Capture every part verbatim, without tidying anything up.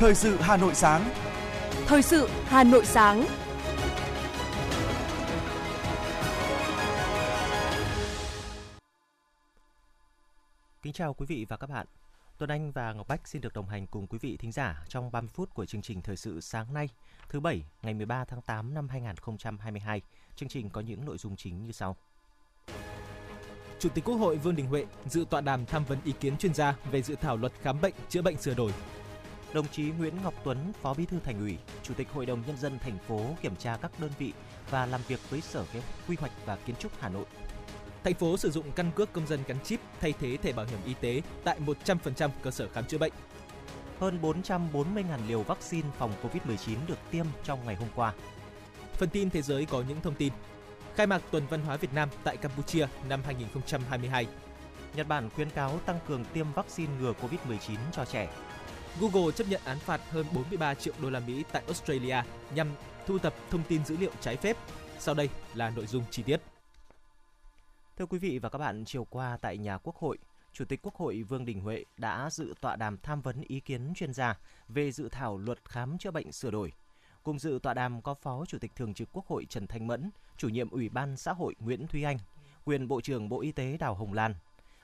Thời sự Hà Nội sáng. Thời sự Hà Nội sáng. Kính chào quý vị và các bạn. Tuấn Anh và Ngọc Bách xin được đồng hành cùng quý vị thính giả trong ba mươi phút của chương trình Thời sự sáng nay, thứ Bảy, ngày mười ba tháng tám năm hai nghìn không trăm hai mươi hai. Chương trình có những nội dung chính như sau. Chủ tịch Quốc hội Vương Đình Huệ dự tọa đàm tham vấn ý kiến chuyên gia về dự thảo luật khám bệnh chữa bệnh sửa đổi. Đồng chí Nguyễn Ngọc Tuấn, Phó Bí thư Thành ủy, Chủ tịch Hội đồng Nhân dân thành phố kiểm tra các đơn vị và làm việc với Sở Quy hoạch và Kiến trúc Hà Nội. Thành phố sử dụng căn cước công dân gắn chip thay thế thẻ bảo hiểm y tế tại một trăm phần trăm cơ sở khám chữa bệnh. Hơn bốn trăm bốn mươi nghìn liều vaccine phòng covid mười chín được tiêm trong ngày hôm qua. Phần tin thế giới có những thông tin. Khai mạc Tuần Văn hóa Việt Nam tại Campuchia năm hai nghìn không trăm hai mươi hai. Nhật Bản khuyến cáo tăng cường tiêm vaccine ngừa covid mười chín cho trẻ. Google chấp nhận án phạt hơn bốn mươi ba triệu đô la Mỹ tại Australia nhằm thu thập thông tin dữ liệu trái phép. Sau đây là nội dung chi tiết. Thưa quý vị và các bạn, chiều qua tại nhà Quốc hội, Chủ tịch Quốc hội Vương Đình Huệ đã dự tọa đàm tham vấn ý kiến chuyên gia về dự thảo luật khám chữa bệnh sửa đổi. Cùng dự tọa đàm có Phó Chủ tịch Thường trực Quốc hội Trần Thanh Mẫn, Chủ nhiệm Ủy ban Xã hội Nguyễn Thúy Anh, quyền Bộ trưởng Bộ Y tế Đào Hồng Lan.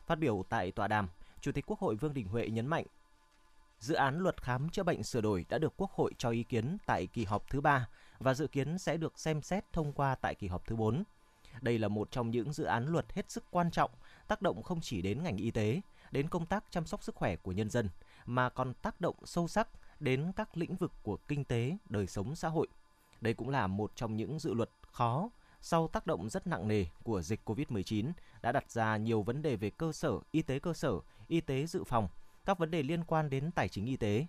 Phát biểu tại tọa đàm, Chủ tịch Quốc hội Vương Đình Huệ nhấn mạnh, dự án luật khám chữa bệnh sửa đổi đã được Quốc hội cho ý kiến tại kỳ họp thứ ba và dự kiến sẽ được xem xét thông qua tại kỳ họp thứ bốn. Đây là một trong những dự án luật hết sức quan trọng, tác động không chỉ đến ngành y tế, đến công tác chăm sóc sức khỏe của nhân dân, mà còn tác động sâu sắc đến các lĩnh vực của kinh tế, đời sống xã hội. Đây cũng là một trong những dự luật khó sau tác động rất nặng nề của dịch covid mười chín đã đặt ra nhiều vấn đề về cơ sở, y tế cơ sở, y tế dự phòng, các vấn đề liên quan đến tài chính y tế.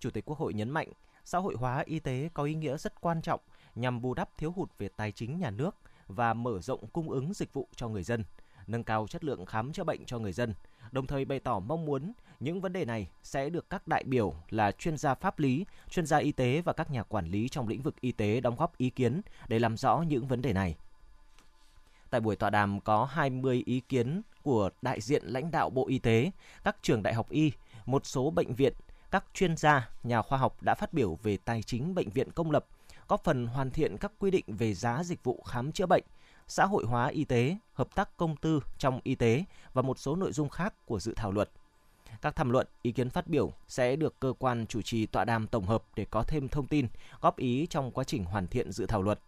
Chủ tịch Quốc hội nhấn mạnh, xã hội hóa y tế có ý nghĩa rất quan trọng nhằm bù đắp thiếu hụt về tài chính nhà nước và mở rộng cung ứng dịch vụ cho người dân, nâng cao chất lượng khám chữa bệnh cho người dân, đồng thời bày tỏ mong muốn những vấn đề này sẽ được các đại biểu là chuyên gia pháp lý, chuyên gia y tế và các nhà quản lý trong lĩnh vực y tế đóng góp ý kiến để làm rõ những vấn đề này. Tại buổi tọa đàm có hai mươi ý kiến của đại diện lãnh đạo Bộ Y tế, các trường đại học y, một số bệnh viện, các chuyên gia, nhà khoa học đã phát biểu về tài chính bệnh viện công lập, góp phần hoàn thiện các quy định về giá dịch vụ khám chữa bệnh, xã hội hóa y tế, hợp tác công tư trong y tế và một số nội dung khác của dự thảo luật. Các tham luận, ý kiến phát biểu sẽ được cơ quan chủ trì tọa đàm tổng hợp để có thêm thông tin, góp ý trong quá trình hoàn thiện dự thảo luật.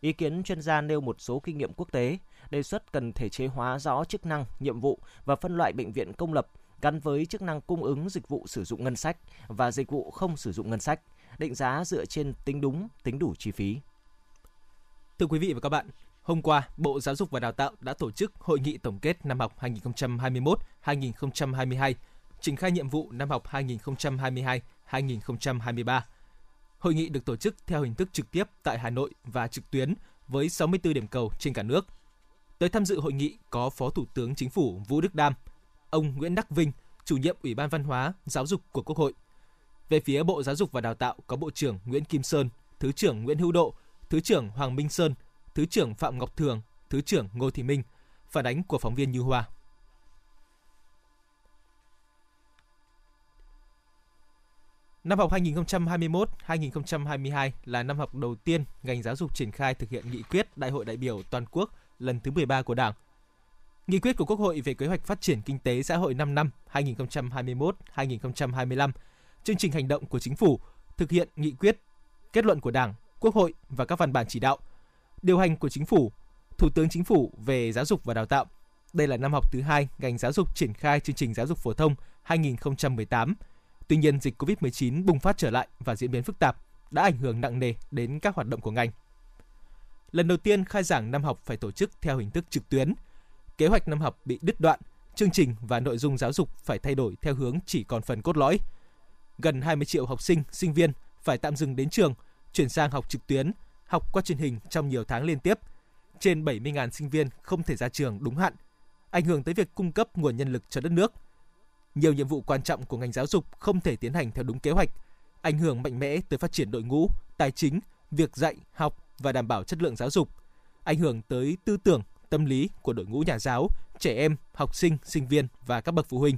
Ý kiến chuyên gia nêu một số kinh nghiệm quốc tế, đề xuất cần thể chế hóa rõ chức năng, nhiệm vụ và phân loại bệnh viện công lập gắn với chức năng cung ứng dịch vụ sử dụng ngân sách và dịch vụ không sử dụng ngân sách, định giá dựa trên tính đúng, tính đủ chi phí. Thưa quý vị và các bạn, hôm qua, Bộ Giáo dục và Đào tạo đã tổ chức hội nghị tổng kết năm học hai nghìn không trăm hai mươi mốt hai nghìn không trăm hai mươi hai, triển khai nhiệm vụ năm học hai nghìn không trăm hai mươi hai hai nghìn không trăm hai mươi ba. Hội nghị được tổ chức theo hình thức trực tiếp tại Hà Nội và trực tuyến với sáu mươi tư điểm cầu trên cả nước. Tới tham dự hội nghị có Phó Thủ tướng Chính phủ Vũ Đức Đam, ông Nguyễn Đắc Vinh, Chủ nhiệm Ủy ban Văn hóa, Giáo dục của Quốc hội. Về phía Bộ Giáo dục và Đào tạo có Bộ trưởng Nguyễn Kim Sơn, Thứ trưởng Nguyễn Hữu Độ, Thứ trưởng Hoàng Minh Sơn, Thứ trưởng Phạm Ngọc Thường, Thứ trưởng Ngô Thị Minh. Phản ánh của phóng viên Như Hoa. Năm học hai nghìn không trăm hai mươi mốt hai nghìn không trăm hai mươi hai là năm học đầu tiên ngành giáo dục triển khai thực hiện nghị quyết Đại hội đại biểu toàn quốc lần thứ mười ba của Đảng. Nghị quyết của Quốc hội về kế hoạch phát triển kinh tế xã hội năm năm hai nghìn không trăm hai mươi mốt đến hai nghìn không trăm hai mươi lăm, chương trình hành động của Chính phủ, thực hiện nghị quyết, kết luận của Đảng, Quốc hội và các văn bản chỉ đạo, điều hành của Chính phủ, Thủ tướng Chính phủ về giáo dục và đào tạo. Đây là năm học thứ hai ngành giáo dục triển khai chương trình giáo dục phổ thông hai nghìn không trăm mười tám. Tuy nhiên, dịch covid mười chín bùng phát trở lại và diễn biến phức tạp đã ảnh hưởng nặng nề đến các hoạt động của ngành. Lần đầu tiên khai giảng năm học phải tổ chức theo hình thức trực tuyến. Kế hoạch năm học bị đứt đoạn, chương trình và nội dung giáo dục phải thay đổi theo hướng chỉ còn phần cốt lõi. Gần hai mươi triệu học sinh, sinh viên phải tạm dừng đến trường, chuyển sang học trực tuyến, học qua truyền hình trong nhiều tháng liên tiếp. Trên bảy mươi nghìn sinh viên không thể ra trường đúng hạn, ảnh hưởng tới việc cung cấp nguồn nhân lực cho đất nước. Nhiều nhiệm vụ quan trọng của ngành giáo dục không thể tiến hành theo đúng kế hoạch, ảnh hưởng mạnh mẽ tới phát triển đội ngũ, tài chính, việc dạy, học và đảm bảo chất lượng giáo dục, ảnh hưởng tới tư tưởng, tâm lý của đội ngũ nhà giáo, trẻ em, học sinh, sinh viên và các bậc phụ huynh.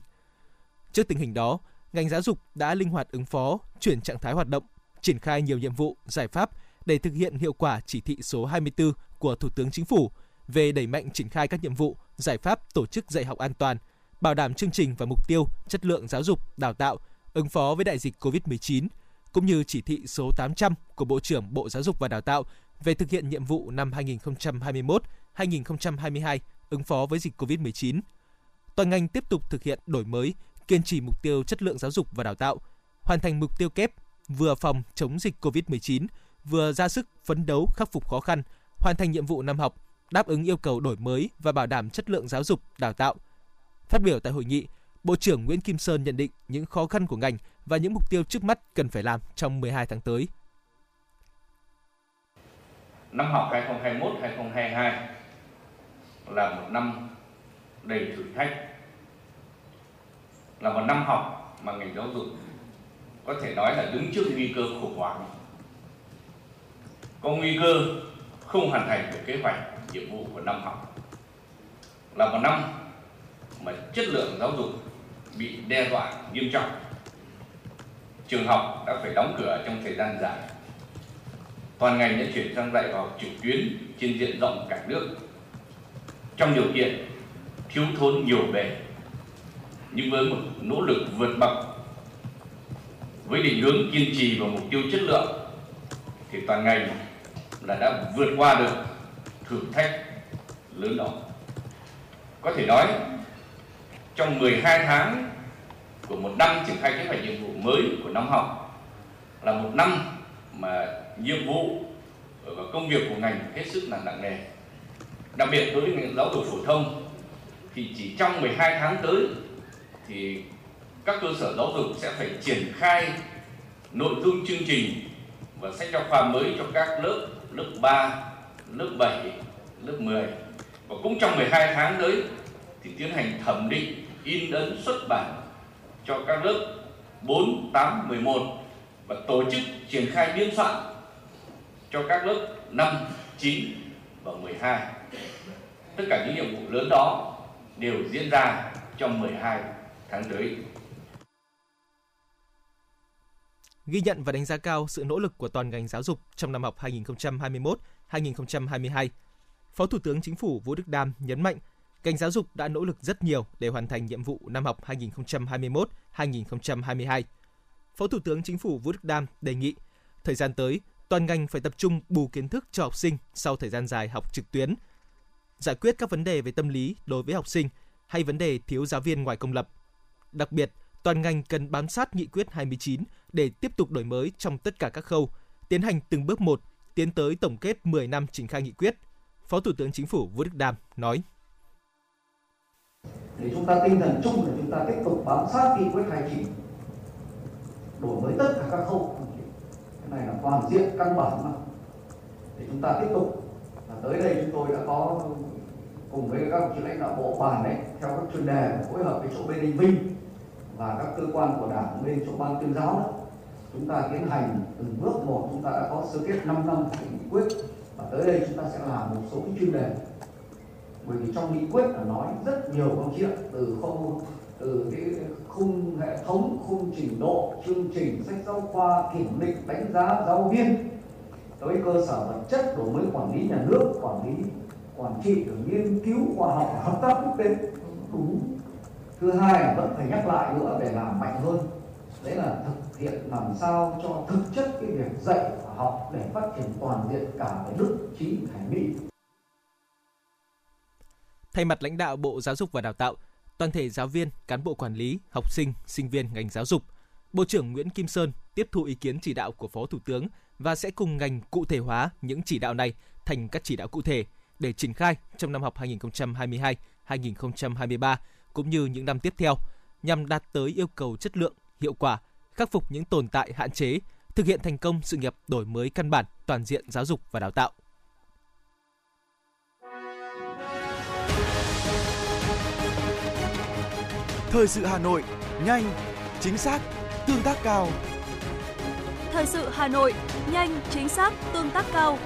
Trước tình hình đó, ngành giáo dục đã linh hoạt ứng phó, chuyển trạng thái hoạt động, triển khai nhiều nhiệm vụ, giải pháp để thực hiện hiệu quả chỉ thị số hai mươi tư của Thủ tướng Chính phủ về đẩy mạnh triển khai các nhiệm vụ, giải pháp tổ chức dạy học an toàn, bảo đảm chương trình và mục tiêu chất lượng giáo dục, đào tạo, ứng phó với đại dịch cô vít mười chín, cũng như chỉ thị số tám trăm của Bộ trưởng Bộ Giáo dục và Đào tạo về thực hiện nhiệm vụ năm hai nghìn không trăm hai mươi mốt đến hai nghìn không trăm hai mươi hai ứng phó với dịch cô vít mười chín. Toàn ngành tiếp tục thực hiện đổi mới, kiên trì mục tiêu chất lượng giáo dục và đào tạo, hoàn thành mục tiêu kép vừa phòng chống dịch cô vít mười chín, vừa ra sức phấn đấu khắc phục khó khăn, hoàn thành nhiệm vụ năm học, đáp ứng yêu cầu đổi mới và bảo đảm chất lượng giáo dục, đào tạo. Phát biểu tại hội nghị, Bộ trưởng Nguyễn Kim Sơn nhận định những khó khăn của ngành và những mục tiêu trước mắt cần phải làm trong mười hai tháng tới. Năm học hai nghìn không trăm hai mươi mốt đến hai nghìn không trăm hai mươi hai là một năm đầy thử thách, là một năm học mà ngành giáo dục có thể nói là đứng trước nguy cơ khủng hoảng, có nguy cơ không hoàn thành được kế hoạch nhiệm vụ của năm học, là một năm mà chất lượng giáo dục bị đe dọa nghiêm trọng. Trường học đã phải đóng cửa trong thời gian dài. Toàn ngành đã chuyển sang dạy học trực tuyến trên diện rộng cả nước, trong điều kiện thiếu thốn nhiều bề, nhưng với một nỗ lực vượt bậc, với định hướng kiên trì và mục tiêu chất lượng, thì toàn ngành là đã vượt qua được thử thách lớn đó. Có thể nói, trong mười hai tháng của một năm triển khai kế hoạch nhiệm vụ mới của năm học là một năm mà nhiệm vụ và công việc của ngành hết sức là nặng nề. Đặc biệt đối với ngành giáo dục phổ thông thì chỉ trong mười hai tháng tới thì các cơ sở giáo dục sẽ phải triển khai nội dung chương trình và sách giáo khoa mới cho các lớp lớp ba, lớp bảy, lớp mười. Và cũng trong mười hai tháng tới thì tiến hành thẩm định, in ấn, xuất bản cho các lớp bốn, tám, mười một và tổ chức triển khai biên soạn cho các lớp năm, chín và mười hai. Tất cả những nhiệm vụ lớn đó đều diễn ra trong mười hai tháng tới. Ghi nhận và đánh giá cao sự nỗ lực của toàn ngành giáo dục trong năm học hai nghìn không trăm hai mươi mốt đến hai nghìn không trăm hai mươi hai, Phó Thủ tướng Chính phủ Vũ Đức Đam nhấn mạnh ngành giáo dục đã nỗ lực rất nhiều để hoàn thành nhiệm vụ năm học hai nghìn không trăm hai mươi mốt đến hai nghìn không trăm hai mươi hai. Phó Thủ tướng Chính phủ Vũ Đức Đam đề nghị thời gian tới, toàn ngành phải tập trung bù kiến thức cho học sinh sau thời gian dài học trực tuyến, giải quyết các vấn đề về tâm lý đối với học sinh hay vấn đề thiếu giáo viên ngoài công lập. Đặc biệt, toàn ngành cần bám sát nghị quyết hai mươi chín để tiếp tục đổi mới trong tất cả các khâu, tiến hành từng bước một, tiến tới tổng kết mười năm triển khai nghị quyết. Phó Thủ tướng Chính phủ Vũ Đức Đam nói. Thì chúng ta tinh thần chung là chúng ta tiếp tục bám sát nghị quyết hai mươi chín, đổi mới tất cả các khâu. Cái này là toàn diện căn bản mà. Thì chúng ta tiếp tục. Và tới đây chúng tôi đã có cùng với các đồng chí lãnh đạo bộ bàn đấy theo các chuyên đề phối hợp với chỗ bên Vinh và các cơ quan của đảng bên chỗ ban tuyên giáo đó. Chúng ta tiến hành từng bước một, chúng ta đã có sơ kết năm năm của nghị quyết và tới đây chúng ta sẽ làm một số cái chuyên đề. Bởi vì trong nghị quyết là nói rất nhiều các chuyện từ khâu từ cái khung hệ thống, khung trình độ, chương trình, sách giáo khoa, kiểm định, đánh giá giáo viên tới cơ sở vật chất, đổi mới quản lý nhà nước, quản lý quản trị, nghiên cứu khoa học và hợp tác quốc tế. Đúng. Thứ hai là vẫn phải nhắc lại nữa để làm mạnh hơn. Đấy là thực hiện làm sao cho thực chất cái việc dạy và học để phát triển toàn diện cả về đức trí hành vi. Thay mặt lãnh đạo Bộ Giáo dục và Đào tạo, toàn thể giáo viên, cán bộ quản lý, học sinh, sinh viên ngành giáo dục, Bộ trưởng Nguyễn Kim Sơn tiếp thu ý kiến chỉ đạo của Phó Thủ tướng và sẽ cùng ngành cụ thể hóa những chỉ đạo này thành các chỉ đạo cụ thể để triển khai trong năm học hai nghìn không trăm hai mươi hai đến hai nghìn không trăm hai mươi ba cũng như những năm tiếp theo nhằm đạt tới yêu cầu chất lượng, hiệu quả, khắc phục những tồn tại hạn chế, thực hiện thành công sự nghiệp đổi mới căn bản toàn diện giáo dục và đào tạo. Thời sự Hà Nội, nhanh, chính xác, tương tác cao. Thời sự Hà Nội, nhanh, chính xác, tương tác cao.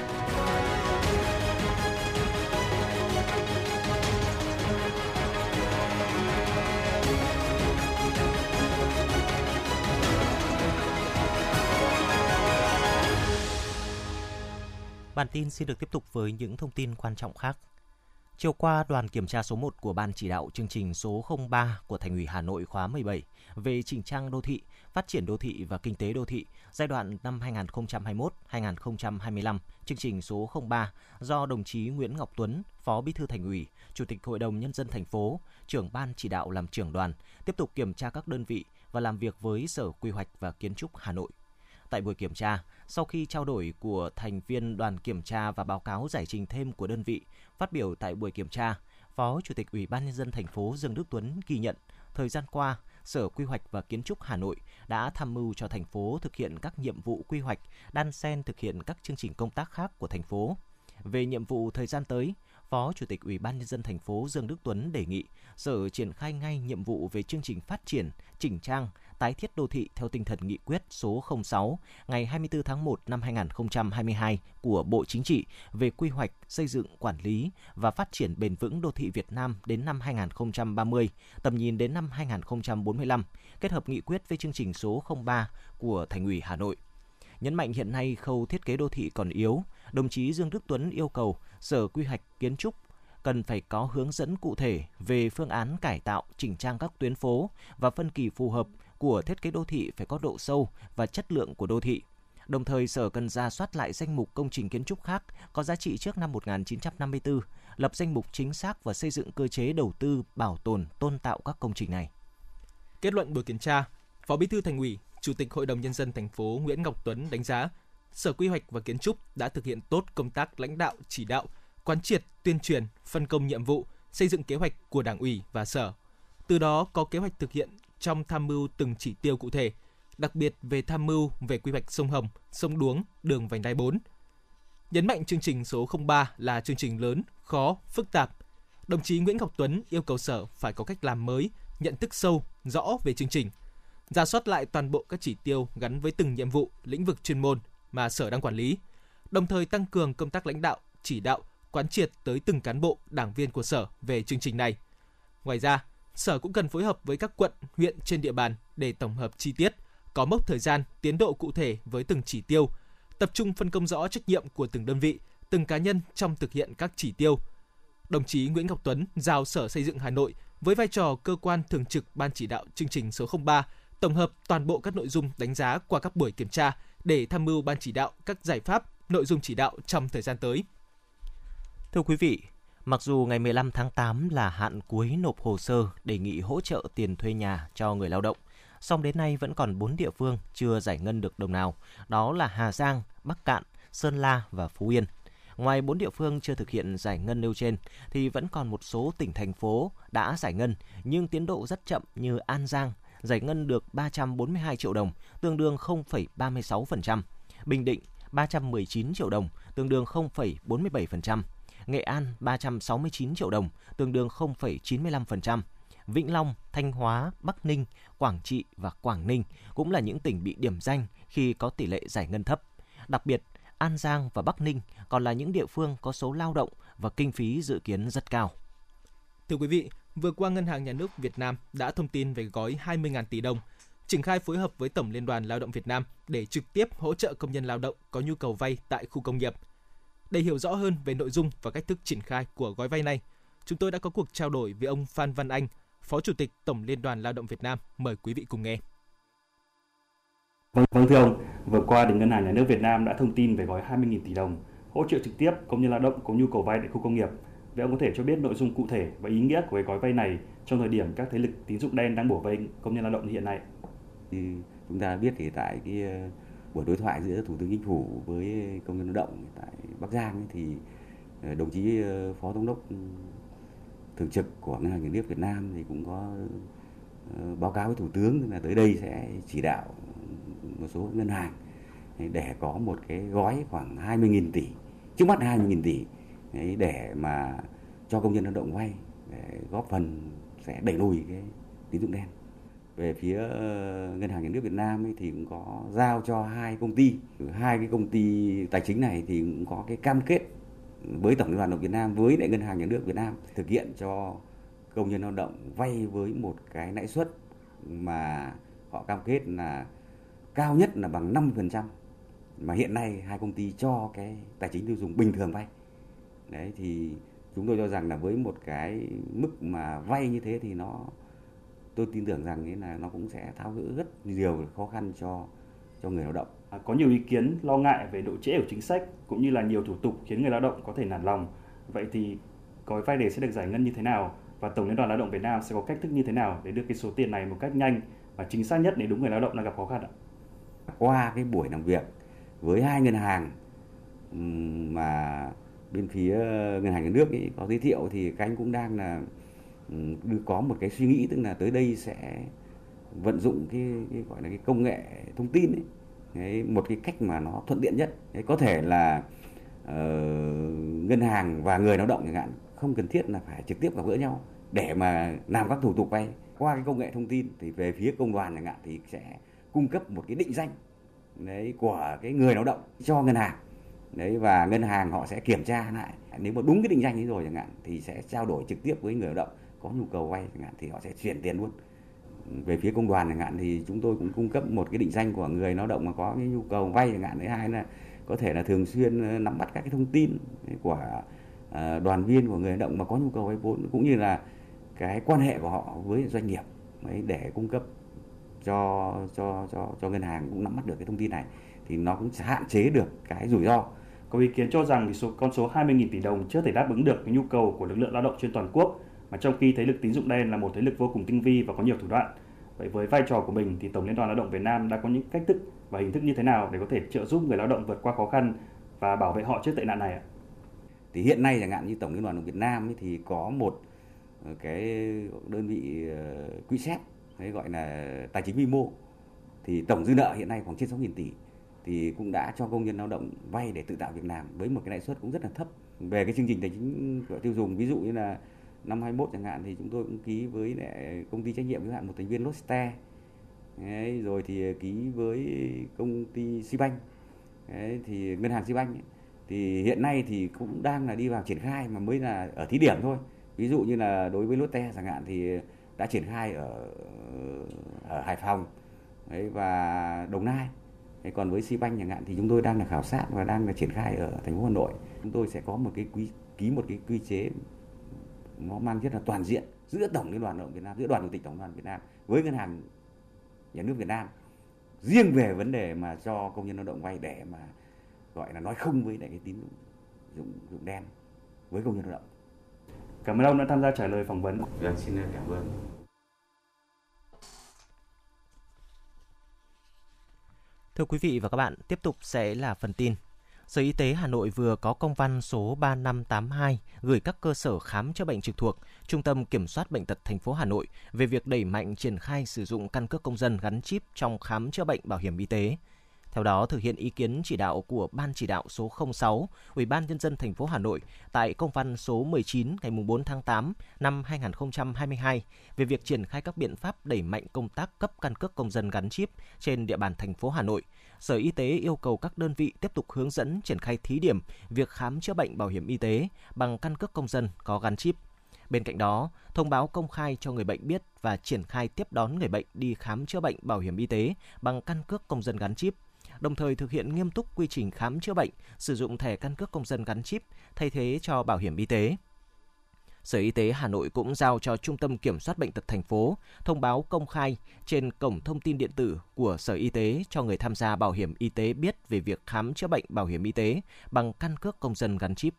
Bản tin xin được tiếp tục với những thông tin quan trọng khác. Chiều qua, đoàn kiểm tra số một của Ban chỉ đạo chương trình số không ba của Thành ủy Hà Nội khóa mười bảy về chỉnh trang đô thị, phát triển đô thị và kinh tế đô thị giai đoạn năm hai nghìn không trăm hai mươi mốt đến hai nghìn không trăm hai mươi lăm, chương trình số không ba do đồng chí Nguyễn Ngọc Tuấn, Phó Bí thư Thành ủy, Chủ tịch Hội đồng Nhân dân thành phố, trưởng Ban chỉ đạo làm trưởng đoàn, tiếp tục kiểm tra các đơn vị và làm việc với Sở Quy hoạch và Kiến trúc Hà Nội. Tại buổi kiểm tra, sau khi trao đổi của thành viên đoàn kiểm tra và báo cáo giải trình thêm của đơn vị, phát biểu tại buổi kiểm tra, Phó Chủ tịch Ủy ban Nhân dân thành phố Dương Đức Tuấn ghi nhận, thời gian qua, Sở Quy hoạch và Kiến trúc Hà Nội đã tham mưu cho thành phố thực hiện các nhiệm vụ quy hoạch, đan xen thực hiện các chương trình công tác khác của thành phố. Về nhiệm vụ thời gian tới, Phó Chủ tịch Ủy ban Nhân dân thành phố Dương Đức Tuấn đề nghị Sở triển khai ngay nhiệm vụ về chương trình phát triển, chỉnh trang, tái thiết đô thị theo tinh thần nghị quyết số không sáu ngày hai mươi tư tháng một năm hai nghìn không trăm hai mươi hai của Bộ Chính trị về quy hoạch, xây dựng, quản lý và phát triển bền vững đô thị Việt Nam đến năm hai nghìn không trăm ba mươi, tầm nhìn đến năm hai nghìn không trăm bốn mươi lăm, kết hợp nghị quyết với chương trình số không ba của Thành ủy Hà Nội. Nhấn mạnh hiện nay khâu thiết kế đô thị còn yếu, đồng chí Dương Đức Tuấn yêu cầu Sở Quy hoạch Kiến trúc cần phải có hướng dẫn cụ thể về phương án cải tạo, chỉnh trang các tuyến phố và phân kỳ phù hợp của thiết kế đô thị phải có độ sâu và chất lượng của đô thị. Đồng thời, Sở cần ra soát lại danh mục công trình kiến trúc khác có giá trị trước năm một nghìn chín trăm năm mươi tư, lập danh mục chính xác và xây dựng cơ chế đầu tư, bảo tồn, tôn tạo các công trình này. Kết luận buổi kiểm tra, Phó Bí thư Thành ủy, Chủ tịch Hội đồng Nhân dân thành phố Nguyễn Ngọc Tuấn đánh giá, Sở Quy hoạch và Kiến trúc đã thực hiện tốt công tác lãnh đạo, chỉ đạo, quán triệt, tuyên truyền, phân công nhiệm vụ, xây dựng kế hoạch của Đảng ủy và Sở. Từ đó có kế hoạch thực hiện trong tham mưu từng chỉ tiêu cụ thể, đặc biệt về tham mưu về quy hoạch sông Hồng, sông Đuống, đường vành đai bốn. Nhấn mạnh chương trình số không ba là chương trình lớn, khó, phức tạp. Đồng chí Nguyễn Ngọc Tuấn yêu cầu Sở phải có cách làm mới, nhận thức sâu, rõ về chương trình, rà soát lại toàn bộ các chỉ tiêu gắn với từng nhiệm vụ, lĩnh vực chuyên môn mà Sở đang quản lý, đồng thời tăng cường công tác lãnh đạo, chỉ đạo, quán triệt tới từng cán bộ, đảng viên của Sở về chương trình này. Ngoài ra, Sở cũng cần phối hợp với các quận, huyện trên địa bàn để tổng hợp chi tiết, có mốc thời gian, tiến độ cụ thể với từng chỉ tiêu, tập trung phân công rõ trách nhiệm của từng đơn vị, từng cá nhân trong thực hiện các chỉ tiêu. Đồng chí Nguyễn Ngọc Tuấn giao Sở Xây dựng Hà Nội với vai trò cơ quan thường trực Ban chỉ đạo chương trình số không ba, tổng hợp toàn bộ các nội dung đánh giá qua các buổi kiểm tra để tham mưu Ban chỉ đạo các giải pháp, nội dung chỉ đạo trong thời gian tới. Thưa quý vị, mặc dù ngày mười lăm tháng tám là hạn cuối nộp hồ sơ đề nghị hỗ trợ tiền thuê nhà cho người lao động, song đến nay vẫn còn bốn địa phương chưa giải ngân được đồng nào, đó là Hà Giang, Bắc Cạn, Sơn La và Phú Yên. Ngoài bốn địa phương chưa thực hiện giải ngân nêu trên, thì vẫn còn một số tỉnh, thành phố đã giải ngân nhưng tiến độ rất chậm như An Giang, giải ngân được ba trăm bốn mươi hai triệu đồng, tương đương không phẩy ba mươi sáu phần trăm, Bình Định ba trăm mười chín triệu đồng, tương đương không phẩy bốn mươi bảy phần trăm, Nghệ An ba trăm sáu mươi chín triệu đồng, tương đương không phẩy chín mươi lăm phần trăm. Vĩnh Long, Thanh Hóa, Bắc Ninh, Quảng Trị và Quảng Ninh cũng là những tỉnh bị điểm danh khi có tỷ lệ giải ngân thấp. Đặc biệt, An Giang và Bắc Ninh còn là những địa phương có số lao động và kinh phí dự kiến rất cao. Thưa quý vị, vừa qua Ngân hàng Nhà nước Việt Nam đã thông tin về gói hai mươi nghìn tỷ đồng, triển khai phối hợp với Tổng Liên đoàn Lao động Việt Nam để trực tiếp hỗ trợ công nhân lao động có nhu cầu vay tại khu công nghiệp. Để hiểu rõ hơn về nội dung và cách thức triển khai của gói vay này, chúng tôi đã có cuộc trao đổi với ông Phan Văn Anh, Phó Chủ tịch Tổng Liên đoàn Lao động Việt Nam. Mời quý vị cùng nghe. Vâng, thưa ông, vừa qua thì Ngân hàng Nhà nước Việt Nam đã thông tin về gói hai mươi nghìn tỷ đồng hỗ trợ trực tiếp công nhân lao động có nhu cầu vay tại khu công nghiệp. Vậy ông có thể cho biết nội dung cụ thể và ý nghĩa của cái gói vay này trong thời điểm các thế lực tín dụng đen đang bổ vây công nhân lao động hiện nay? Thì chúng ta biết thì tại cái buổi đối thoại giữa Thủ tướng Chính phủ với công nhân lao động tại Bắc Giang ấy, thì đồng chí Phó Thống đốc thường trực của Ngân hàng Nhà nước Việt Nam thì cũng có báo cáo với Thủ tướng là tới đây sẽ chỉ đạo một số ngân hàng để có một cái gói khoảng hai mươi nghìn tỷ, trước mắt hai mươi nghìn tỷ để mà cho công nhân lao động vay để góp phần sẽ đẩy lùi cái tín dụng đen. Về phía Ngân hàng Nhà nước Việt Nam ấy thì cũng có giao cho hai công ty, hai cái công ty tài chính này thì cũng có cái cam kết với Tổng Liên đoàn Lao động Việt Nam với lại Ngân hàng Nhà nước Việt Nam thực hiện cho công nhân lao động vay với một cái lãi suất mà họ cam kết là cao nhất là bằng năm phần trăm mà hiện nay hai công ty cho cái tài chính tiêu dùng bình thường vay. Đấy thì chúng tôi cho rằng là với một cái mức mà vay như thế thì nó, tôi tin tưởng rằng ấy là nó cũng sẽ tháo gỡ rất nhiều khó khăn cho cho người lao động. Có nhiều ý kiến lo ngại về độ trễ của chính sách cũng như là nhiều thủ tục khiến người lao động có thể nản lòng. Vậy thì gói vay này sẽ được giải ngân như thế nào và Tổng Liên đoàn Lao động Việt Nam sẽ có cách thức như thế nào để đưa cái số tiền này một cách nhanh và chính xác nhất để đúng người lao động đang gặp khó khăn ạ? Qua cái buổi làm việc với hai ngân hàng mà bên phía ngân hàng nhà nước ấy có giới thiệu thì các anh cũng đang là có một cái suy nghĩ, tức là tới đây sẽ vận dụng cái, cái gọi là cái công nghệ thông tin ấy. Đấy, một cái cách mà nó thuận tiện nhất. Đấy, có thể là uh, ngân hàng và người lao động chẳng hạn không cần thiết là phải trực tiếp gặp gỡ nhau để mà làm các thủ tục vay. Qua cái công nghệ thông tin thì về phía công đoàn chẳng hạn thì sẽ cung cấp một cái định danh đấy của cái người lao động cho ngân hàng. Đấy, và ngân hàng họ sẽ kiểm tra lại, nếu mà đúng cái định danh ấy rồi chẳng hạn thì sẽ trao đổi trực tiếp với người lao động có nhu cầu vay chẳng hạn thì họ sẽ chuyển tiền luôn. Về phía công đoàn chẳng hạn thì chúng tôi cũng cung cấp một cái định danh của người lao động mà có cái nhu cầu vay chẳng hạn. Thứ hai là có thể là thường xuyên nắm bắt các cái thông tin của đoàn viên, của người lao động mà có nhu cầu vay vốn, cũng như là cái quan hệ của họ với doanh nghiệp ấy, để cung cấp cho cho cho cho ngân hàng cũng nắm bắt được cái thông tin này thì nó cũng sẽ hạn chế được cái rủi ro. Có ý kiến cho rằng thì số con số hai mươi nghìn tỷ đồng chưa thể đáp ứng được cái nhu cầu của lực lượng lao động trên toàn quốc, mà trong khi thế lực tín dụng đen là một thế lực vô cùng tinh vi và có nhiều thủ đoạn. Vậy với vai trò của mình thì Tổng Liên đoàn Lao động Việt Nam đã có những cách thức và hình thức như thế nào để có thể trợ giúp người lao động vượt qua khó khăn và bảo vệ họ trước tệ nạn này ạ? Thì hiện nay chẳng hạn như Tổng Liên đoàn Lao động Việt Nam ấy thì có một cái đơn vị quỹ xét gọi là tài chính vi mô, thì tổng dư nợ hiện nay khoảng trên sáu nghìn tỷ, thì cũng đã cho công nhân lao động vay để tự tạo việc làm với một cái lãi suất cũng rất là thấp. Về cái chương trình tài chính tiêu dùng, ví dụ như là năm hai mươi mốt chẳng hạn thì chúng tôi cũng ký với lại công ty trách nhiệm hữu hạn một thành viên Lotte, rồi thì ký với công ty Sibank, thì ngân hàng Sibank ấy, thì hiện nay thì cũng đang là đi vào triển khai mà mới là ở thí điểm thôi. Ví dụ như là đối với Lotte chẳng hạn thì đã triển khai ở ở Hải Phòng ấy, và Đồng Nai. Thế còn với Sibank chẳng hạn thì chúng tôi đang là khảo sát và đang là triển khai ở thành phố Hà Nội. Chúng tôi sẽ có một cái quy, ký một cái quy chế nó mang rất là toàn diện giữa Tổng Liên đoàn Lao động Việt Nam, giữa Đoàn Chủ tịch Tổng Liên đoàn Việt Nam với Ngân hàng Nhà nước Việt Nam, riêng về vấn đề mà cho công nhân lao động vay để mà gọi là nói không với lại cái tín dụng dụng đen với công nhân lao động. Cảm ơn ông đã tham gia trả lời phỏng vấn. Dạ, xin cảm ơn. Thưa quý vị và các bạn, tiếp tục sẽ là phần tin. Sở Y tế Hà Nội vừa có công văn số ba năm tám hai gửi các cơ sở khám chữa bệnh trực thuộc, Trung tâm Kiểm soát Bệnh tật thành phố Hà Nội về việc đẩy mạnh triển khai sử dụng căn cước công dân gắn chip trong khám chữa bệnh bảo hiểm y tế. Theo đó, thực hiện ý kiến chỉ đạo của Ban chỉ đạo số không sáu, Ủy ban Nhân dân thành phố Hà Nội tại công văn số mười chín ngày bốn tháng tám năm hai nghìn không trăm hai mươi hai về việc triển khai các biện pháp đẩy mạnh công tác cấp căn cước công dân gắn chip trên địa bàn thành phố Hà Nội, Sở Y tế yêu cầu các đơn vị tiếp tục hướng dẫn triển khai thí điểm việc khám chữa bệnh bảo hiểm y tế bằng căn cước công dân có gắn chip. Bên cạnh đó, thông báo công khai cho người bệnh biết và triển khai tiếp đón người bệnh đi khám chữa bệnh bảo hiểm y tế bằng căn cước công dân gắn chip, đồng thời thực hiện nghiêm túc quy trình khám chữa bệnh sử dụng thẻ căn cước công dân gắn chip thay thế cho bảo hiểm y tế. Sở Y tế Hà Nội cũng giao cho Trung tâm Kiểm soát Bệnh tật thành phố thông báo công khai trên cổng thông tin điện tử của Sở Y tế cho người tham gia bảo hiểm y tế biết về việc khám chữa bệnh bảo hiểm y tế bằng căn cước công dân gắn chip.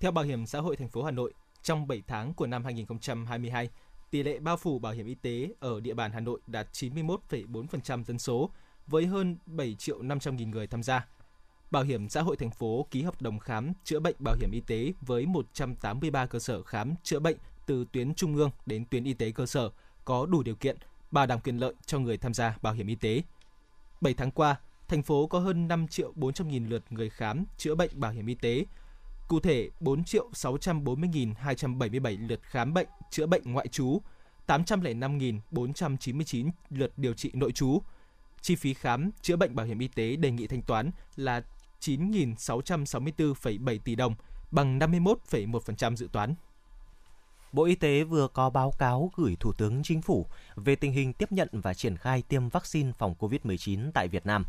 Theo Bảo hiểm xã hội thành phố Hà Nội, trong bảy tháng của năm hai nghìn không trăm hai mươi hai, tỷ lệ bao phủ bảo hiểm y tế ở địa bàn Hà Nội đạt chín mươi mốt phẩy bốn phần trăm dân số, với hơn bảy triệu năm trăm nghìn người tham gia. Bảo hiểm xã hội thành phố ký hợp đồng khám chữa bệnh bảo hiểm y tế với một trăm tám mươi ba cơ sở khám chữa bệnh từ tuyến trung ương đến tuyến y tế cơ sở có đủ điều kiện, bảo đảm quyền lợi cho người tham gia bảo hiểm y tế. bảy tháng qua, thành phố có hơn năm triệu bốn trăm nghìn lượt người khám chữa bệnh bảo hiểm y tế. Cụ thể, bốn triệu sáu trăm bốn mươi nghìn hai trăm bảy mươi bảy lượt khám bệnh chữa bệnh ngoại trú, tám trăm lẻ năm nghìn bốn trăm chín mươi chín lượt điều trị nội trú. Chi phí khám chữa bệnh bảo hiểm y tế đề nghị thanh toán là chín nghìn sáu trăm sáu mươi tư phẩy bảy tỷ đồng, bằng năm mươi mốt phẩy một phần trăm dự toán. Bộ Y tế vừa có báo cáo gửi Thủ tướng Chính phủ về tình hình tiếp nhận và triển khai tiêm vaccine phòng covid mười chín tại Việt Nam.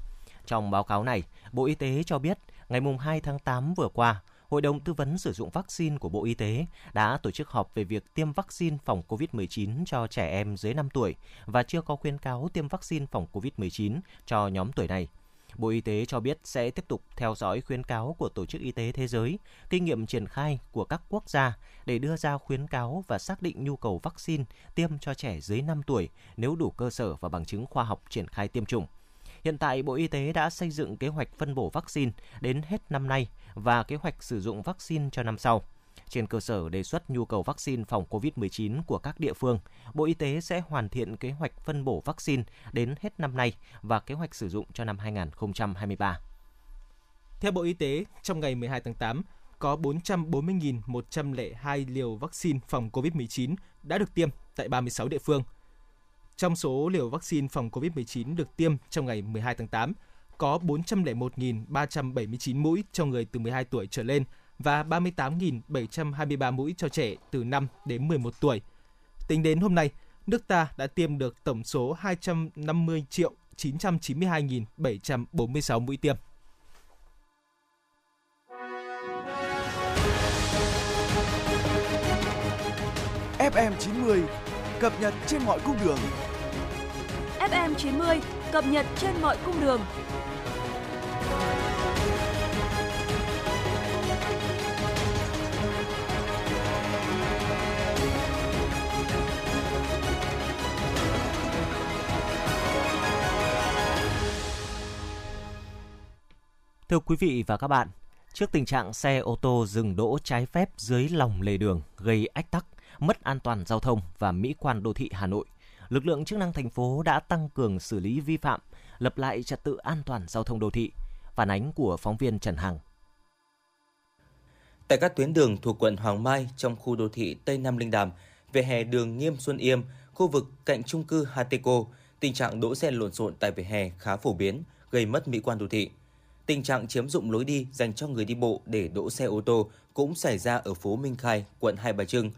Trong báo cáo này, Bộ Y tế cho biết ngày hai tháng tám vừa qua, Hội đồng Tư vấn Sử dụng Vaccine của Bộ Y tế đã tổ chức họp về việc tiêm vaccine phòng cô vít mười chín cho trẻ em dưới năm tuổi và chưa có khuyến cáo tiêm vaccine phòng cô vít mười chín cho nhóm tuổi này. Bộ Y tế cho biết sẽ tiếp tục theo dõi khuyến cáo của Tổ chức Y tế Thế giới, kinh nghiệm triển khai của các quốc gia để đưa ra khuyến cáo và xác định nhu cầu vaccine tiêm cho trẻ dưới năm tuổi nếu đủ cơ sở và bằng chứng khoa học triển khai tiêm chủng. Hiện tại, Bộ Y tế đã xây dựng kế hoạch phân bổ vaccine đến hết năm nay và kế hoạch sử dụng vaccine cho năm sau. Trên cơ sở đề xuất nhu cầu vaccine phòng cô vít mười chín của các địa phương, Bộ Y tế sẽ hoàn thiện kế hoạch phân bổ vaccine đến hết năm nay và kế hoạch sử dụng cho năm hai không hai ba. Theo Bộ Y tế, trong ngày mười hai tháng tám, có bốn trăm bốn mươi nghìn một trăm lẻ hai liều vaccine phòng cô vít mười chín đã được tiêm tại ba mươi sáu địa phương. Trong số liều vaccine phòng cô vít mười chín được tiêm trong ngày mười hai tháng tám, có bốn trăm lẻ một nghìn ba trăm bảy mươi chín mũi cho người từ mười hai tuổi trở lên và ba mươi tám nghìn bảy trăm hai mươi ba mũi cho trẻ từ năm đến mười một tuổi. Tính đến hôm nay, nước ta đã tiêm được tổng số hai trăm năm mươi triệu chín trăm chín mươi hai nghìn bảy trăm bốn mươi sáu mũi tiêm. ép em chín mươi cập nhật trên mọi cung đường. ép em chín mươi cập nhật trên mọi cung đường. Thưa quý vị và các bạn, trước tình trạng xe ô tô dừng đỗ trái phép dưới lòng lề đường gây ách tắc, mất an toàn giao thông và mỹ quan đô thị Hà Nội, lực lượng chức năng thành phố đã tăng cường xử lý vi phạm, lập lại trật tự an toàn giao thông đô thị. Phản ánh của phóng viên Trần Hằng. Tại các tuyến đường thuộc quận Hoàng Mai trong khu đô thị Tây Nam Linh Đàm, vỉa hè đường Nghiêm Xuân Yêm, khu vực cạnh chung cư Hateco, tình trạng đỗ xe lộn xộn tại vỉa hè khá phổ biến, gây mất mỹ quan đô thị. Tình trạng chiếm dụng lối đi dành cho người đi bộ để đỗ xe ô tô cũng xảy ra ở phố Minh Khai, quận Hai Bà Trưng.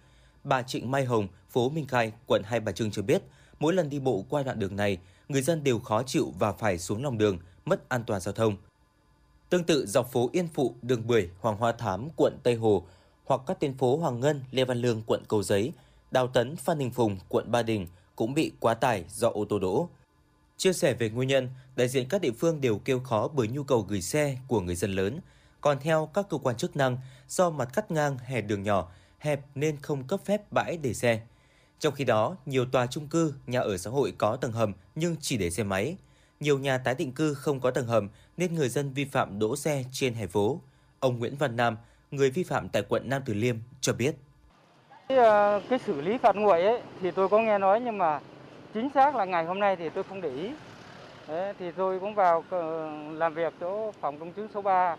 Bà Trịnh Mai Hồng, phố Minh Khai, quận Hai Bà Trưng cho biết, mỗi lần đi bộ qua đoạn đường này, người dân đều khó chịu và phải xuống lòng đường, mất an toàn giao thông. Tương tự dọc phố Yên Phụ, đường Bưởi, Hoàng Hoa Thám, quận Tây Hồ hoặc các tuyến phố Hoàng Ngân, Lê Văn Lương, quận Cầu Giấy, Đào Tấn, Phan Đình Phùng, quận Ba Đình cũng bị quá tải do ô tô đỗ. Chia sẻ về nguyên nhân, đại diện các địa phương đều kêu khó bởi nhu cầu gửi xe của người dân lớn. Còn theo các cơ quan chức năng, do mặt cắt ngang hẻ đường nhỏ, hẹp nên không cấp phép bãi để xe. Trong khi đó, nhiều tòa chung cư, nhà ở xã hội có tầng hầm nhưng chỉ để xe máy. Nhiều nhà tái định cư không có tầng hầm nên người dân vi phạm đỗ xe trên hè phố. Ông Nguyễn Văn Nam, người vi phạm tại quận Nam Từ Liêm cho biết. Cái, cái xử lý phạt nguội ấy thì tôi có nghe nói nhưng mà chính xác là ngày hôm nay thì tôi không để ý. Đấy, thì tôi cũng vào làm việc chỗ phòng công chứng số ba.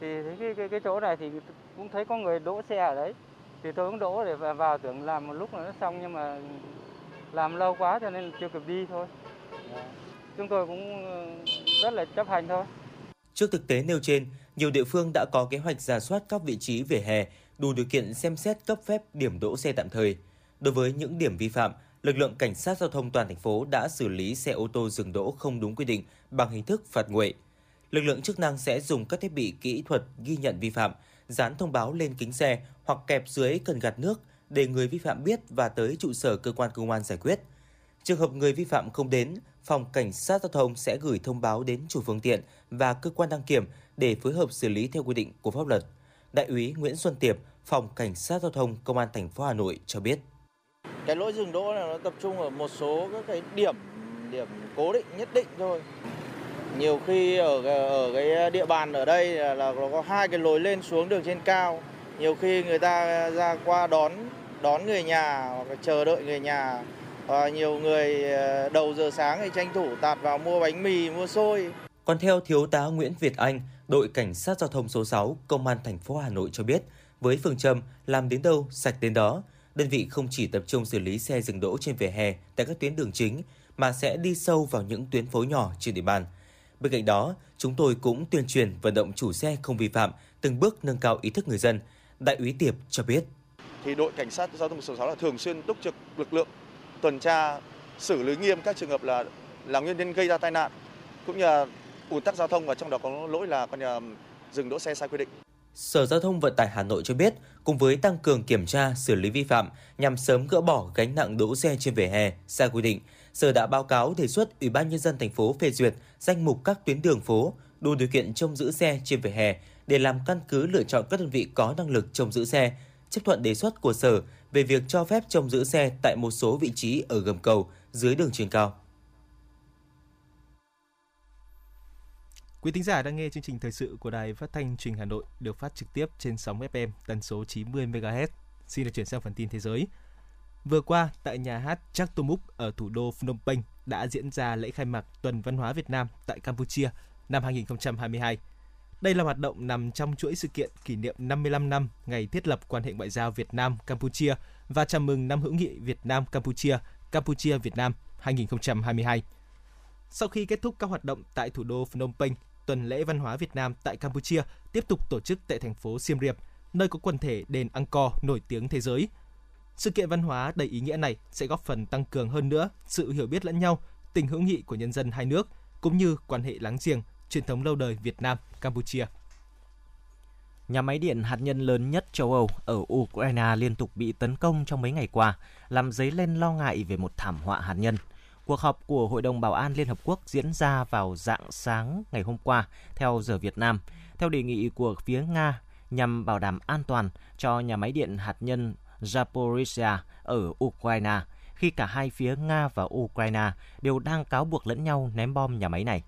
Thì cái, cái, cái chỗ này thì cũng thấy có người đỗ xe ở đấy. Thì tôi cũng đỗ để vào tưởng làm một lúc là nó xong nhưng mà làm lâu quá cho nên chưa kịp đi thôi. Chúng tôi cũng rất là chấp hành thôi. Trước thực tế nêu trên, nhiều địa phương đã có kế hoạch rà soát các vị trí vỉa hè đủ điều kiện xem xét cấp phép điểm đỗ xe tạm thời. Đối với những điểm vi phạm, lực lượng cảnh sát giao thông toàn thành phố đã xử lý xe ô tô dừng đỗ không đúng quy định bằng hình thức phạt nguội. Lực lượng chức năng sẽ dùng các thiết bị kỹ thuật ghi nhận vi phạm, dán thông báo lên kính xe hoặc kẹp dưới cần gạt nước để người vi phạm biết và tới trụ sở cơ quan công an giải quyết. Trường hợp người vi phạm không đến, phòng cảnh sát giao thông sẽ gửi thông báo đến chủ phương tiện và cơ quan đăng kiểm để phối hợp xử lý theo quy định của pháp luật. Đại úy Nguyễn Xuân Tiệp, phòng cảnh sát giao thông công an thành phố Hà Nội cho biết. Cái lỗi dừng đỗ này nó tập trung ở một số các cái điểm điểm cố định nhất định thôi. Nhiều khi ở cái, ở cái địa bàn ở đây là, là có hai cái lối lên xuống đường trên cao. Nhiều khi người ta ra qua đón đón người nhà hoặc là chờ đợi người nhà. Và nhiều người đầu giờ sáng thì tranh thủ tạt vào mua bánh mì, mua xôi. Còn theo thiếu tá Nguyễn Việt Anh, đội cảnh sát giao thông số sáu, công an thành phố Hà Nội cho biết, với phương châm làm đến đâu sạch đến đó, đơn vị không chỉ tập trung xử lý xe dừng đỗ trên vỉa hè tại các tuyến đường chính mà sẽ đi sâu vào những tuyến phố nhỏ trên địa bàn. Bên cạnh đó, chúng tôi cũng tuyên truyền vận động chủ xe không vi phạm, từng bước nâng cao ý thức người dân. Đại úy Tiệp cho biết. Thì đội cảnh sát giao thông số sáu là thường xuyên túc trực lực lượng tuần tra, xử lý nghiêm các trường hợp là là nguyên nhân gây ra tai nạn, cũng như là ùn tắc giao thông và trong đó có lỗi là con nhà dừng đỗ xe sai quy định. Sở Giao thông Vận tải Hà Nội cho biết, cùng với tăng cường kiểm tra, xử lý vi phạm nhằm sớm gỡ bỏ gánh nặng đỗ xe trên vỉa hè sai quy định, Sở đã báo cáo đề xuất Ủy ban Nhân dân thành phố phê duyệt danh mục các tuyến đường phố đủ điều kiện trông giữ xe trên vỉa hè để làm căn cứ lựa chọn các đơn vị có năng lực trông giữ xe, chấp thuận đề xuất của Sở về việc cho phép trông giữ xe tại một số vị trí ở gầm cầu dưới đường trên cao. Quý thính giả đang nghe chương trình thời sự của Đài Phát thanh Truyền hình Hà Nội được phát trực tiếp trên sóng ép em tần số chín mươi mê ga héc. Xin được chuyển sang phần tin thế giới. Vừa qua, tại nhà hát Chaktomuk ở thủ đô Phnom Penh đã diễn ra lễ khai mạc Tuần Văn hóa Việt Nam tại Campuchia năm hai không hai hai. Đây là hoạt động nằm trong chuỗi sự kiện kỷ niệm năm mươi lăm năm ngày thiết lập quan hệ ngoại giao Việt Nam-Campuchia và chào mừng năm hữu nghị Việt Nam-Campuchia, Campuchia-Việt Nam hai không hai hai. Sau khi kết thúc các hoạt động tại thủ đô Phnom Penh, Tuần lễ văn hóa Việt Nam tại Campuchia tiếp tục tổ chức tại thành phố Siem Reap, nơi có quần thể đền Angkor nổi tiếng thế giới. Sự kiện văn hóa đầy ý nghĩa này sẽ góp phần tăng cường hơn nữa sự hiểu biết lẫn nhau, tình hữu nghị của nhân dân hai nước, cũng như quan hệ láng giềng, truyền thống lâu đời Việt Nam-Campuchia. Nhà máy điện hạt nhân lớn nhất châu Âu ở Ukraine liên tục bị tấn công trong mấy ngày qua, làm dấy lên lo ngại về một thảm họa hạt nhân. Cuộc họp của Hội đồng Bảo an Liên Hợp Quốc diễn ra vào rạng sáng ngày hôm qua, theo giờ Việt Nam, theo đề nghị của phía Nga nhằm bảo đảm an toàn cho nhà máy điện hạt nhân Zaporizhia ở Ukraine, khi cả hai phía Nga và Ukraine đều đang cáo buộc lẫn nhau ném bom nhà máy này.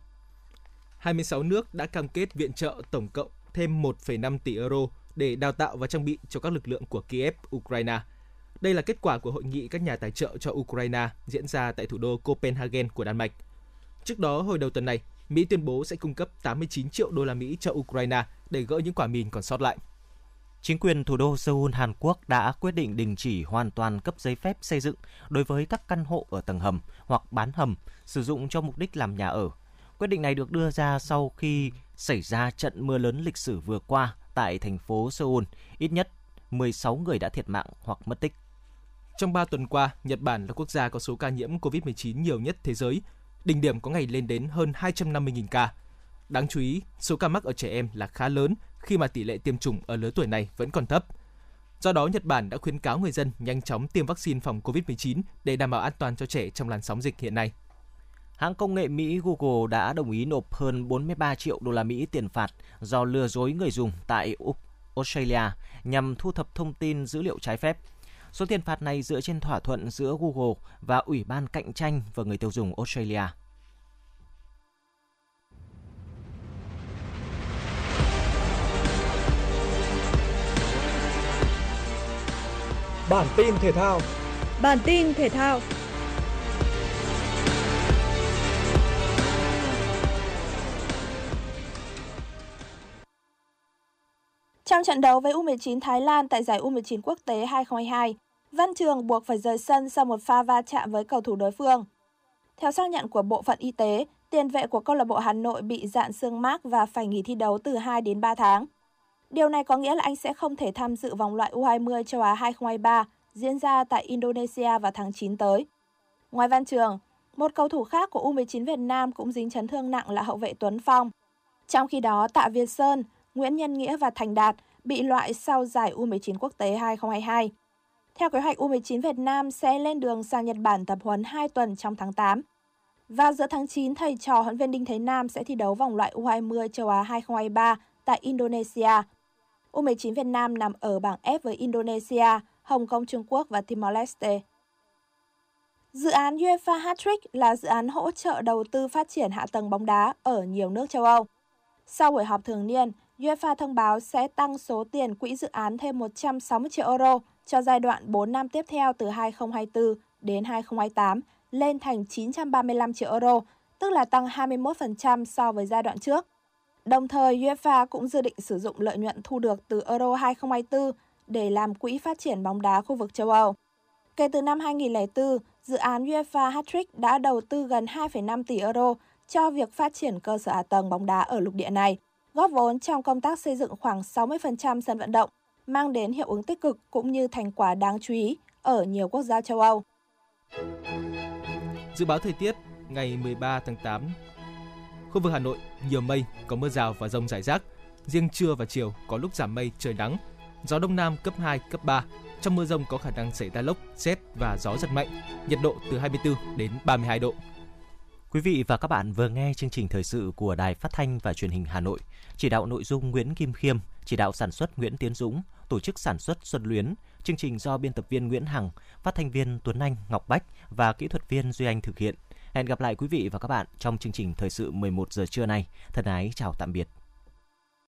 hai mươi sáu nước đã cam kết viện trợ tổng cộng thêm một phẩy năm tỷ euro để đào tạo và trang bị cho các lực lượng của Kiev, Ukraine. Đây là kết quả của hội nghị các nhà tài trợ cho Ukraine diễn ra tại thủ đô Copenhagen của Đan Mạch. Trước đó, hồi đầu tuần này, Mỹ tuyên bố sẽ cung cấp tám mươi chín triệu đô la Mỹ cho Ukraine để gỡ những quả mìn còn sót lại. Chính quyền thủ đô Seoul, Hàn Quốc đã quyết định đình chỉ hoàn toàn cấp giấy phép xây dựng đối với các căn hộ ở tầng hầm hoặc bán hầm sử dụng cho mục đích làm nhà ở. Quyết định này được đưa ra sau khi xảy ra trận mưa lớn lịch sử vừa qua tại thành phố Seoul. Ít nhất mười sáu người đã thiệt mạng hoặc mất tích. Trong ba tuần qua, Nhật Bản là quốc gia có số ca nhiễm cô vít mười chín nhiều nhất thế giới, đỉnh điểm có ngày lên đến hơn hai trăm năm mươi nghìn ca. Đáng chú ý, số ca mắc ở trẻ em là khá lớn khi mà tỷ lệ tiêm chủng ở lứa tuổi này vẫn còn thấp. Do đó, Nhật Bản đã khuyến cáo người dân nhanh chóng tiêm vaccine phòng cô vít mười chín để đảm bảo an toàn cho trẻ trong làn sóng dịch hiện nay. Hãng công nghệ Mỹ Google đã đồng ý nộp hơn bốn mươi ba triệu đô la Mỹ tiền phạt do lừa dối người dùng tại Australia nhằm thu thập thông tin dữ liệu trái phép. Số tiền phạt này dựa trên thỏa thuận giữa Google và Ủy ban Cạnh tranh và Người tiêu dùng Australia. Bản tin thể thao. Bản tin thể thao. Trong trận đấu với u mười chín Thái Lan tại giải u mười chín quốc tế hai không hai hai, Văn Trường buộc phải rời sân sau một pha va chạm với cầu thủ đối phương. Theo xác nhận của bộ phận y tế, tiền vệ của câu lạc bộ Hà Nội bị rạn xương mác và phải nghỉ thi đấu từ hai đến ba tháng. Điều này có nghĩa là anh sẽ không thể tham dự vòng loại u hai mươi châu Á hai không hai ba diễn ra tại Indonesia vào tháng chín tới. Ngoài Văn Trường, một cầu thủ khác của u mười chín Việt Nam cũng dính chấn thương nặng là hậu vệ Tuấn Phong. Trong khi đó, Tạ Việt Sơn, Nguyễn Nhân Nghĩa và Thành Đạt bị loại sau giải u mười chín quốc tế hai không hai hai. Theo kế hoạch, u mười chín Việt Nam sẽ lên đường sang Nhật Bản tập huấn hai tuần trong tháng tám. Vào giữa tháng chín, thầy trò huấn viên Đinh Thế Nam sẽ thi đấu vòng loại u hai mươi châu Á hai không hai ba tại Indonesia. u mười chín Việt Nam nằm ở bảng F với Indonesia, Hồng Kông Trung Quốc và Timor-Leste. Dự án UEFA Hat-trick là dự án hỗ trợ đầu tư phát triển hạ tầng bóng đá ở nhiều nước châu Âu. Sau buổi họp thường niên, UEFA thông báo sẽ tăng số tiền quỹ dự án thêm một trăm sáu mươi triệu euro cho giai đoạn bốn năm tiếp theo từ hai không hai tư đến hai không hai tám lên thành chín trăm ba mươi lăm triệu euro, tức là tăng hai mươi mốt phần trăm so với giai đoạn trước. Đồng thời, UEFA cũng dự định sử dụng lợi nhuận thu được từ Euro hai không hai tư để làm quỹ phát triển bóng đá khu vực châu Âu. Kể từ năm hai không không bốn, dự án UEFA Hat-trick đã đầu tư gần hai phẩy năm tỷ euro cho việc phát triển cơ sở hạ tầng bóng đá ở lục địa này, góp vốn trong công tác xây dựng khoảng sáu mươi phần trăm sân vận động, mang đến hiệu ứng tích cực cũng như thành quả đáng chú ý ở nhiều quốc gia châu Âu. Dự báo thời tiết ngày mười ba tháng tám. Khu vực Hà Nội nhiều mây, có mưa rào và dông rải rác. Riêng trưa và chiều có lúc giảm mây, trời nắng. Gió đông nam cấp hai, cấp ba. Trong mưa dông có khả năng xảy ra lốc, sét và gió giật mạnh. Nhiệt độ từ hai mươi tư đến ba mươi hai độ. Quý vị và các bạn vừa nghe chương trình thời sự của Đài Phát thanh và Truyền hình Hà Nội. Chỉ đạo nội dung Nguyễn Kim Khiêm, chỉ đạo sản xuất Nguyễn Tiến Dũng, tổ chức sản xuất Xuân Luyến. Chương trình do biên tập viên Nguyễn Hằng, phát thanh viên Tuấn Anh, Ngọc Bách và kỹ thuật viên Duy Anh thực hiện. Hẹn gặp lại quý vị và các bạn trong chương trình thời sự mười một giờ trưa nay. Thân ái chào tạm biệt.